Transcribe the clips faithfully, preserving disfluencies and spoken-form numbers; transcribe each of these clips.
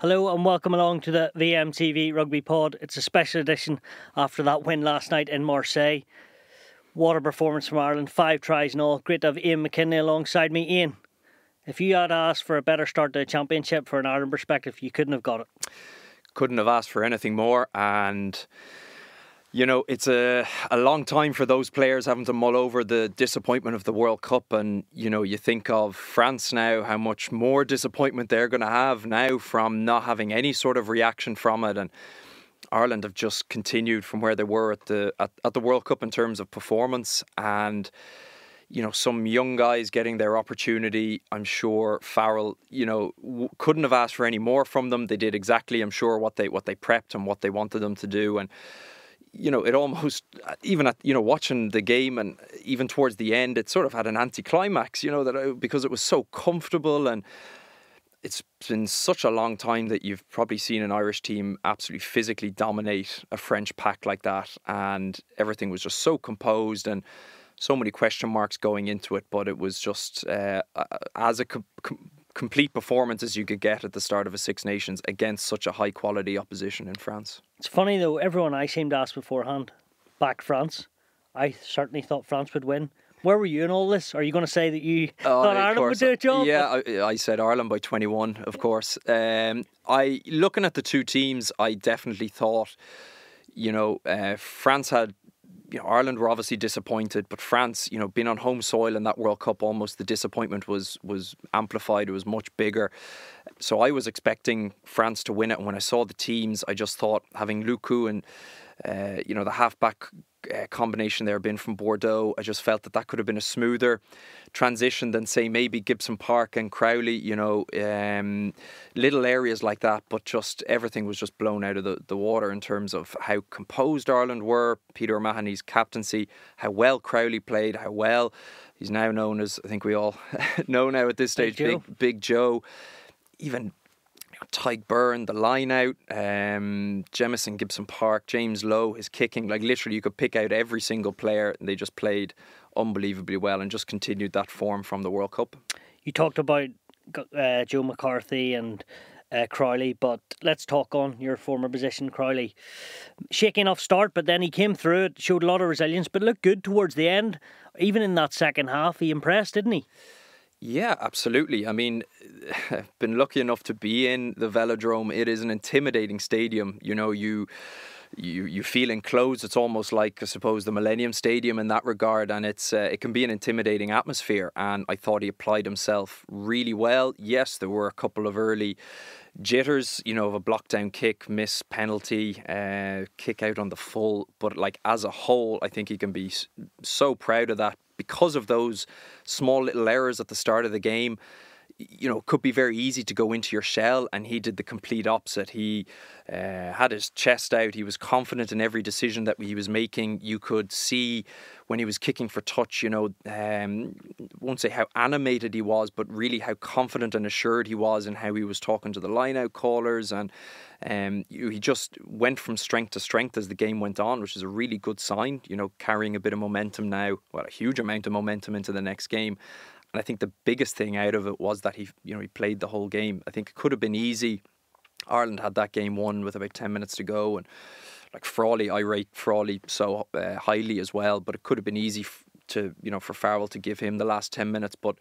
Hello and welcome along to the V M T V Rugby Pod. It's a special edition after that win last night in Marseille. What a performance from Ireland, five tries in all. Great to have Ian McKinley alongside me. Ian, if you had asked for a better start to the championship for an Ireland perspective, you couldn't have got it. Couldn't have asked for anything more, and you know, it's a, a long time for those players having to mull over the disappointment of the World Cup. And, you know, you think of France now, how much more disappointment they're going to have now from not having any sort of reaction from it. And Ireland have just continued from where they were at the at, at the World Cup in terms of performance. And, you know, some young guys getting their opportunity. I'm sure Farrell, you know, w- couldn't have asked for any more from them. They did exactly, I'm sure, what they what they prepped and what they wanted them to do. And you know, it almost, even at, you know, watching the game and even towards the end, it sort of had an anticlimax, you know, that I, because it was so comfortable. And it's been such a long time that you've probably seen an Irish team absolutely physically dominate a French pack like that. And everything was just so composed and so many question marks going into it. But it was just uh, as a com- com- complete performance as you could get at the start of a Six Nations against such a high quality opposition in France. It's funny though, everyone I seemed to ask beforehand back France. I certainly thought France would win. Where were you in all this? Are you going to say that you oh, thought Ireland course. would do a job? Yeah, I, I said Ireland by twenty-one, of course. Um, I looking at the two teams, I definitely thought, you know, uh, France had, you know, Ireland were obviously disappointed, but France, you know, being on home soil in that World Cup, almost the disappointment was was amplified. It was much bigger. So I was expecting France to win it. And when I saw the teams, I just thought having Lucu and, uh, you know, the halfback uh, combination there being from Bordeaux, I just felt that that could have been a smoother transition than, say, maybe Gibson Park and Crowley, you know, um, little areas like that. But just everything was just blown out of the, the water in terms of how composed Ireland were, Peter O'Mahony's captaincy, how well Crowley played, how well he's now known as, I think we all know now at this stage, Big Joe. Big, Big Joe. Even Tadhg Beirne, the line out, um, Jemison, Gibson Park, James Lowe, his kicking, like literally you could pick out every single player and they just played unbelievably well and just continued that form from the World Cup. You talked about uh, Joe McCarthy and uh, Crowley, but let's talk on your former position, Crowley. Shaking off start, but then he came through it, showed a lot of resilience, but looked good towards the end. Even in that second half, he impressed, didn't he? Yeah, absolutely. I mean, I've been lucky enough to be in the Velodrome. It is an intimidating stadium. You know, you you you feel enclosed. It's almost like, I suppose, the Millennium Stadium in that regard. And it's uh, it can be an intimidating atmosphere. And I thought he applied himself really well. Yes, there were a couple of early jitters, you know, of a block down kick, miss penalty, uh, kick out on the full. But like as a whole, I think he can be so proud of that. Because of those small little errors at the start of the game, you know, it could be very easy to go into your shell, and he did the complete opposite. He uh, had his chest out. He was confident in every decision that he was making. You could see when he was kicking for touch, you know, um, won't say how animated he was, but really how confident and assured he was in how he was talking to the line-out callers. And um, he just went from strength to strength as the game went on, which is a really good sign, you know, carrying a bit of momentum now, well, a huge amount of momentum into the next game. And I think the biggest thing out of it was that he, you know, he played the whole game. I think it could have been easy. Ireland had that game won with about ten minutes to go, and like Frawley, I rate Frawley so uh, highly as well. But it could have been easy f- to, you know, for Farrell to give him the last ten minutes. But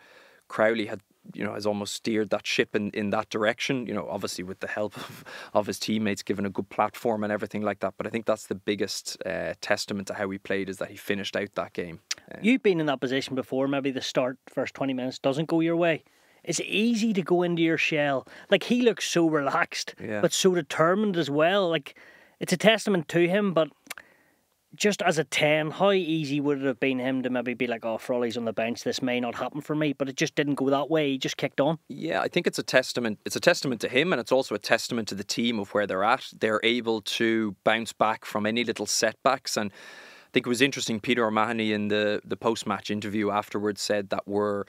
Crowley had, you know, has almost steered that ship in, in that direction. You know, obviously with the help of, of his teammates, given a good platform and everything like that. But I think that's the biggest uh, testament to how he played, is that he finished out that game. You've been in that position before. Maybe the start, first twenty minutes doesn't go your way. It's easy to go into your shell. Like, he looks so relaxed, yeah, but so determined as well. Like, it's a testament to him, but just as a ten, how easy would it have been him to maybe be like, oh, Frawley's on the bench, this may not happen for me, but it just didn't go that way, he just kicked on. Yeah, I think it's a testament, it's a testament to him, and it's also a testament to the team of where they're at. They're able to bounce back from any little setbacks, and I think it was interesting, Peter O'Mahony in the, the post-match interview afterwards said that we're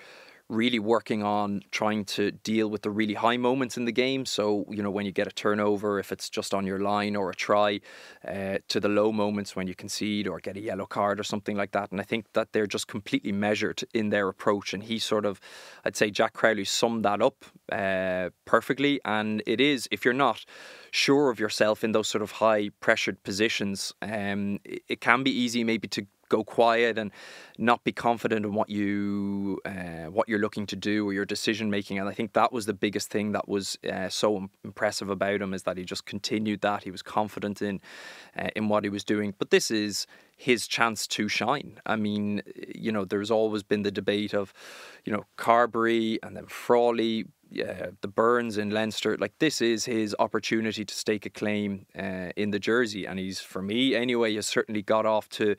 really working on trying to deal with the really high moments in the game. So, you know, when you get a turnover, if it's just on your line or a try, uh, to the low moments when you concede or get a yellow card or something like that. And I think that they're just completely measured in their approach. And he sort of, I'd say Jack Crowley summed that up uh, perfectly. And it is, if you're not sure of yourself in those sort of high pressured positions, um, it, it can be easy maybe to go quiet and not be confident in what you uh, what you're looking to do or your decision making. And I think that was the biggest thing that was uh, so impressive about him, is that he just continued that. He was confident in uh, in what he was doing. But this is his chance to shine. I mean, you know, there's always been the debate of, you know, Carbery and then Frawley, yeah, the Burns in Leinster. Like, this is his opportunity to stake a claim uh, in the jersey. And he's, for me anyway, has certainly got off to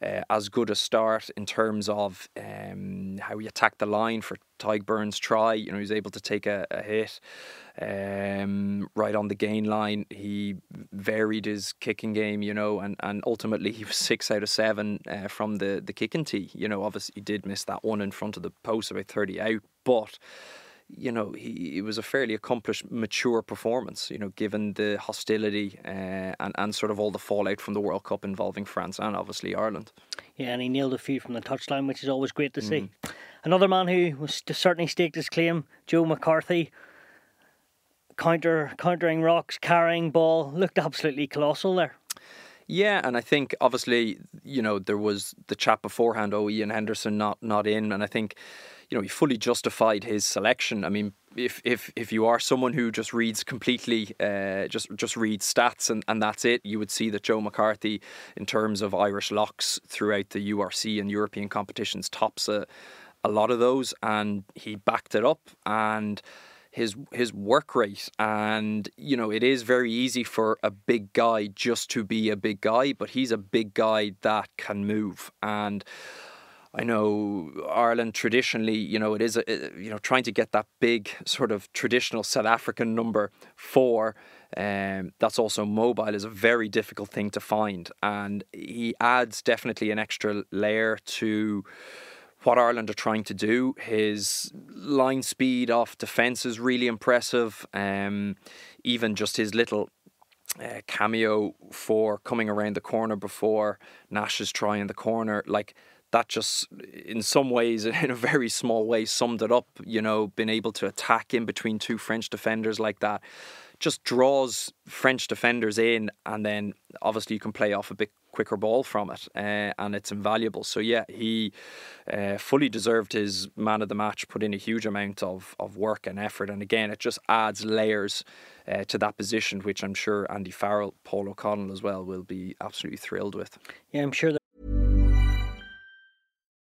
uh, as good a start in terms of um, how he attacked the line for Tadhg Beirne's try. You know, he was able to take a, a hit um, right on the gain line. He varied his kicking game, you know, and, and ultimately he was six out of seven uh, from the, the kicking tee. You know, obviously he did miss that one in front of the post, about thirty out, but you know, he, it was a fairly accomplished, mature performance, you know, given the hostility uh, and, and sort of all the fallout from the World Cup involving France and obviously Ireland. Yeah, and he nailed a few from the touchline, which is always great to mm. see. Another man who was certainly staked his claim, Joe McCarthy. Counter, countering rocks, carrying ball, looked absolutely colossal there. Yeah, and I think obviously, you know, there was the chat beforehand, oh, Iain Henderson not, not in, and I think, you know, he fully justified his selection. I mean, if if if you are someone who just reads completely, uh, just just reads stats and, and that's it, you would see that Joe McCarthy, in terms of Irish locks throughout the U R C and European competitions, tops a, a lot of those, and he backed it up, and his his work rate. And, you know, it is very easy for a big guy just to be a big guy, but he's a big guy that can move. And I know Ireland traditionally, you know, it is, a, you know, trying to get that big sort of traditional South African number four, um, that's also mobile, is a very difficult thing to find. And he adds definitely an extra layer to what Ireland are trying to do. His line speed off defence is really impressive. Um, even just his little uh, cameo for coming around the corner before Nash's try in the corner, like, that just, in some ways, in a very small way, summed it up. You know, being able to attack in between two French defenders like that just draws French defenders in, and then obviously you can play off a bit quicker ball from it, uh, and it's invaluable. So yeah, he uh, fully deserved his man of the match, put in a huge amount of, of work and effort, and again, it just adds layers uh, to that position, which I'm sure Andy Farrell, Paul O'Connell as well, will be absolutely thrilled with. Yeah, I'm sure that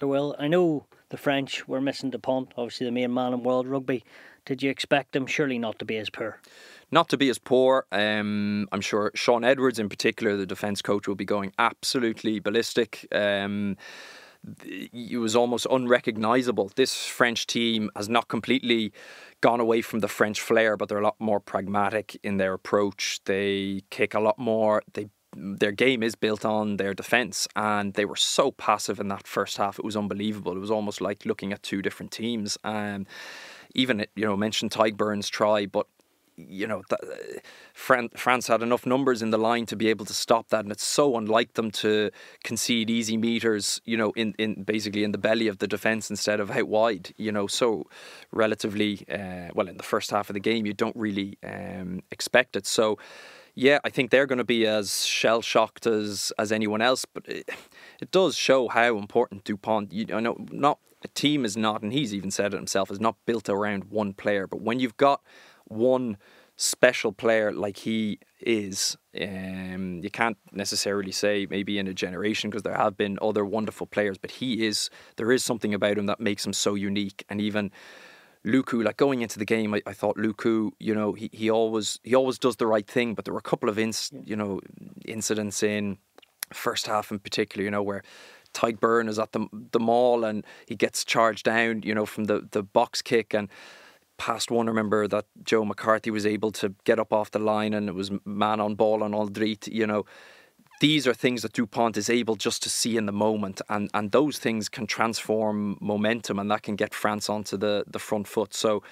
Well, I know the French were missing DuPont, obviously the main man in world rugby. Did you expect him surely not to be as poor? Not to be as poor. Um, I'm sure Sean Edwards in particular, the defence coach, will be going absolutely ballistic. Um, it was almost unrecognisable. This French team has not completely gone away from the French flair, but they're a lot more pragmatic in their approach. They kick a lot more. They Their game is built on their defence, and they were so passive in that first half. It was unbelievable. It was almost like looking at two different teams. Um, even, you know, mentioned Tadhg Beirne's try, but, you know, that, France, France had enough numbers in the line to be able to stop that, and it's so unlike them to concede easy meters, you know, in, in basically in the belly of the defence instead of out wide, you know. So relatively, uh, well, in the first half of the game, you don't really um, expect it. So, yeah, I think they're going to be as shell-shocked as, as anyone else, but it, it does show how important DuPont, you know, not a team is not, and he's even said it himself, is not built around one player, but when you've got one special player like he is, um, you can't necessarily say maybe in a generation, because there have been other wonderful players, but he is, there is something about him that makes him so unique. And even Lucu, like going into the game, I, I thought Lucu, you know, he, he always he always does the right thing, but there were a couple of inc- you know incidents in first half in particular, you know, where Tadhg Beirne is at the the mall and he gets charged down, you know, from the, the box kick, and past one, I remember that Joe McCarthy was able to get up off the line, and it was man on ball on Aldritt, you know. These are things that DuPont is able just to see in the moment, and, and those things can transform momentum, and that can get France onto the, the front foot. So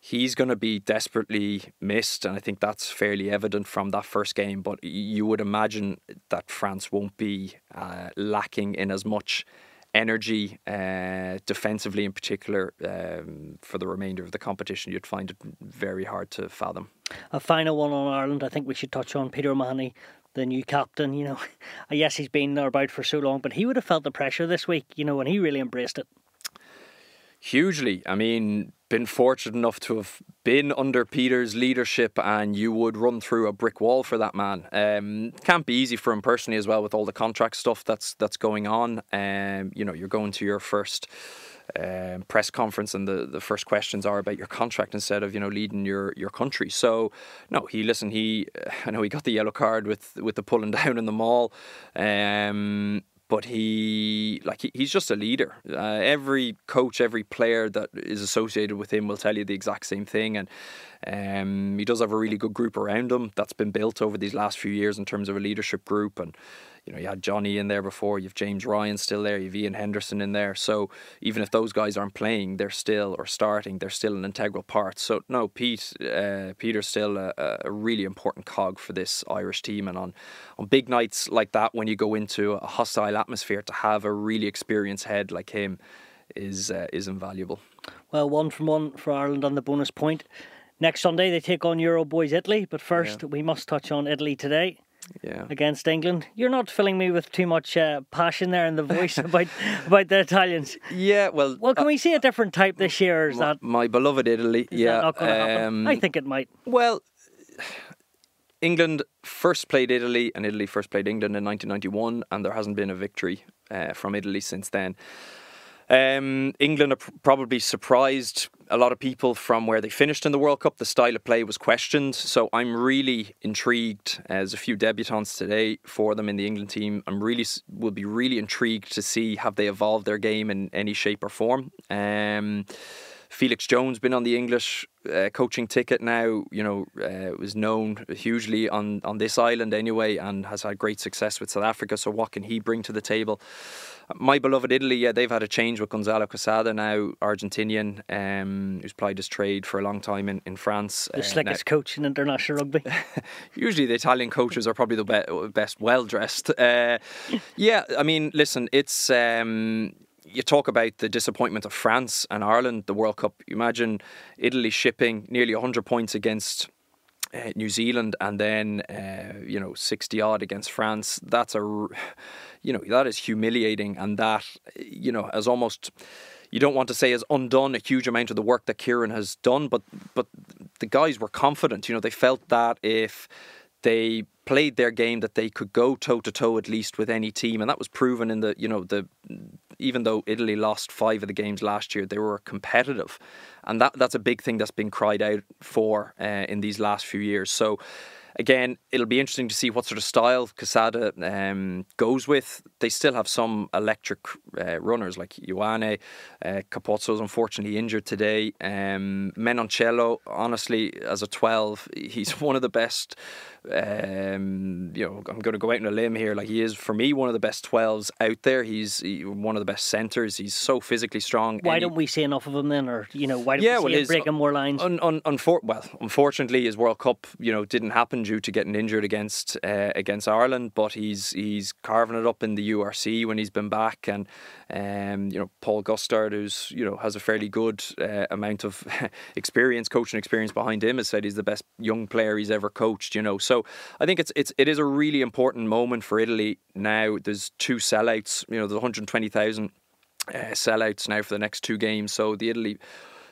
he's going to be desperately missed, and I think that's fairly evident from that first game. But you would imagine that France won't be uh, lacking in as much energy uh, defensively in particular um, for the remainder of the competition. You'd find it very hard to fathom. A final one on Ireland I think we should touch on. Peter O'Mahony, the new captain, you know, yes, he's been there about for so long, but he would have felt the pressure this week, you know, and he really embraced it. Hugely. I mean, been fortunate enough to have been under Peter's leadership, and you would run through a brick wall for that man. Um, can't be easy for him personally as well, with all the contract stuff that's that's going on. Um, you know, you're going to your first um, press conference, and the, the first questions are about your contract instead of, you know, leading your, your country. So no, he listen. He I know he got the yellow card with with the pulling down in the mall. Um, But he, like he, he's just a leader. Uh, every coach, every player that is associated with him will tell you the exact same thing. And um, he does have a really good group around him that's been built over these last few years in terms of a leadership group. And, you know, you had Johnny in there before, you have James Ryan still there, you have Iain Henderson in there. So even if those guys aren't playing, they're still, or starting, they're still an integral part. So no, Pete, uh, Peter's still a, a really important cog for this Irish team. And on, on big nights like that, when you go into a hostile atmosphere, to have a really experienced head like him is uh, is invaluable. Well, one from one for Ireland on the bonus point. Next Sunday they take on Euro boys Italy, but first yeah. we must touch on Italy today. Yeah. Against England. You're not filling me with too much uh, passion there in the voice about about the Italians. Yeah, well... Well, can uh, we see a different type this year? Is my, that, my beloved Italy, is yeah. That not going to happen? Um, I think it might. Well, England first played Italy, and Italy first played England in nineteen ninety-one, and there hasn't been a victory uh, from Italy since then. Um, England are pr- probably surprised a lot of people from where they finished in the World Cup. The style of play was questioned, so I'm really intrigued. Uh, there's a few debutants today for them in the England team. I'm really will be really intrigued to see have they evolved their game in any shape or form. Um, Felix Jones been on the English uh, coaching ticket now. You know, uh, was known hugely on on this island anyway, and has had great success with South Africa. So what can he bring to the table? My beloved Italy, yeah, they've had a change with Gonzalo Quesada now, Argentinian, um, who's plied his trade for a long time in, in France. The uh, slickest now, coach in international rugby. Usually the Italian coaches are probably the be- best well-dressed. Uh, yeah, I mean, listen, it's... Um, you talk about the disappointment of France and Ireland, the World Cup. You imagine Italy shipping nearly one hundred points against... Uh, New Zealand, and then uh, you know sixty odd against France. That's a, you know, that is humiliating, and that, you know, as almost, you don't want to say has undone a huge amount of the work that Kieran has done, but but the guys were confident. You know, they felt that if they played their game, that they could go toe to toe at least with any team, and that was proven in the, you know, the even though Italy lost five of the games last year, they were competitive, and that that's a big thing that's been cried out for uh, in these last few years. So again, it'll be interesting to see what sort of style Quesada um, goes with. They still have some electric uh, runners like Ioane. Uh, Capozzo's unfortunately injured today. Um, Menoncello, honestly, as a twelve, he's one of the best. Um, you know, I'm going to go out on a limb here. Like, he is, for me, one of the best twelves out there. He's he, one of the best centres. He's so physically strong. Why don't he, we see enough of him then? Or, you know, why don't yeah, we see well, him breaking more lines? Un, un, unfor- well, unfortunately, his World Cup, you know, didn't happen due to getting injured against uh, against Ireland, but he's he's carving it up in the U R C when he's been back. And um, you know, Paul Gustard, who's, you know, has a fairly good uh, amount of experience, coaching experience behind him, has said he's the best young player he's ever coached, you know. So I think it's it's it is a really important moment for Italy now. There's two sellouts, you know, there's one hundred twenty thousand uh, sellouts now for the next two games. So the Italy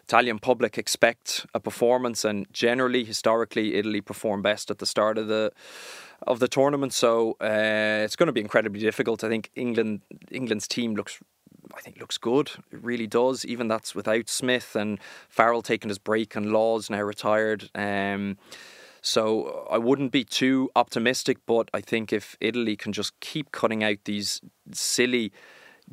Italian public expect a performance, and generally, historically, Italy perform best at the start of the of the tournament. So uh, it's going to be incredibly difficult. I think England England's team looks, I think, looks good. It really does. Even that's without Smith and Farrell taking his break, and Law's now retired. Um, so I wouldn't be too optimistic, but I think if Italy can just keep cutting out these silly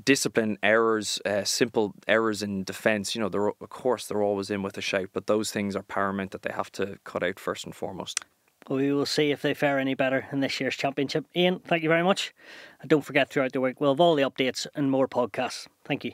discipline errors, uh, simple errors in defence, you know, they're, of course they're always in with a shout, but those things are paramount that they have to cut out first and foremost. We will see if they fare any better in this year's championship. Ian, thank you very much, and don't forget, throughout the week we'll have all the updates and more podcasts. Thank you.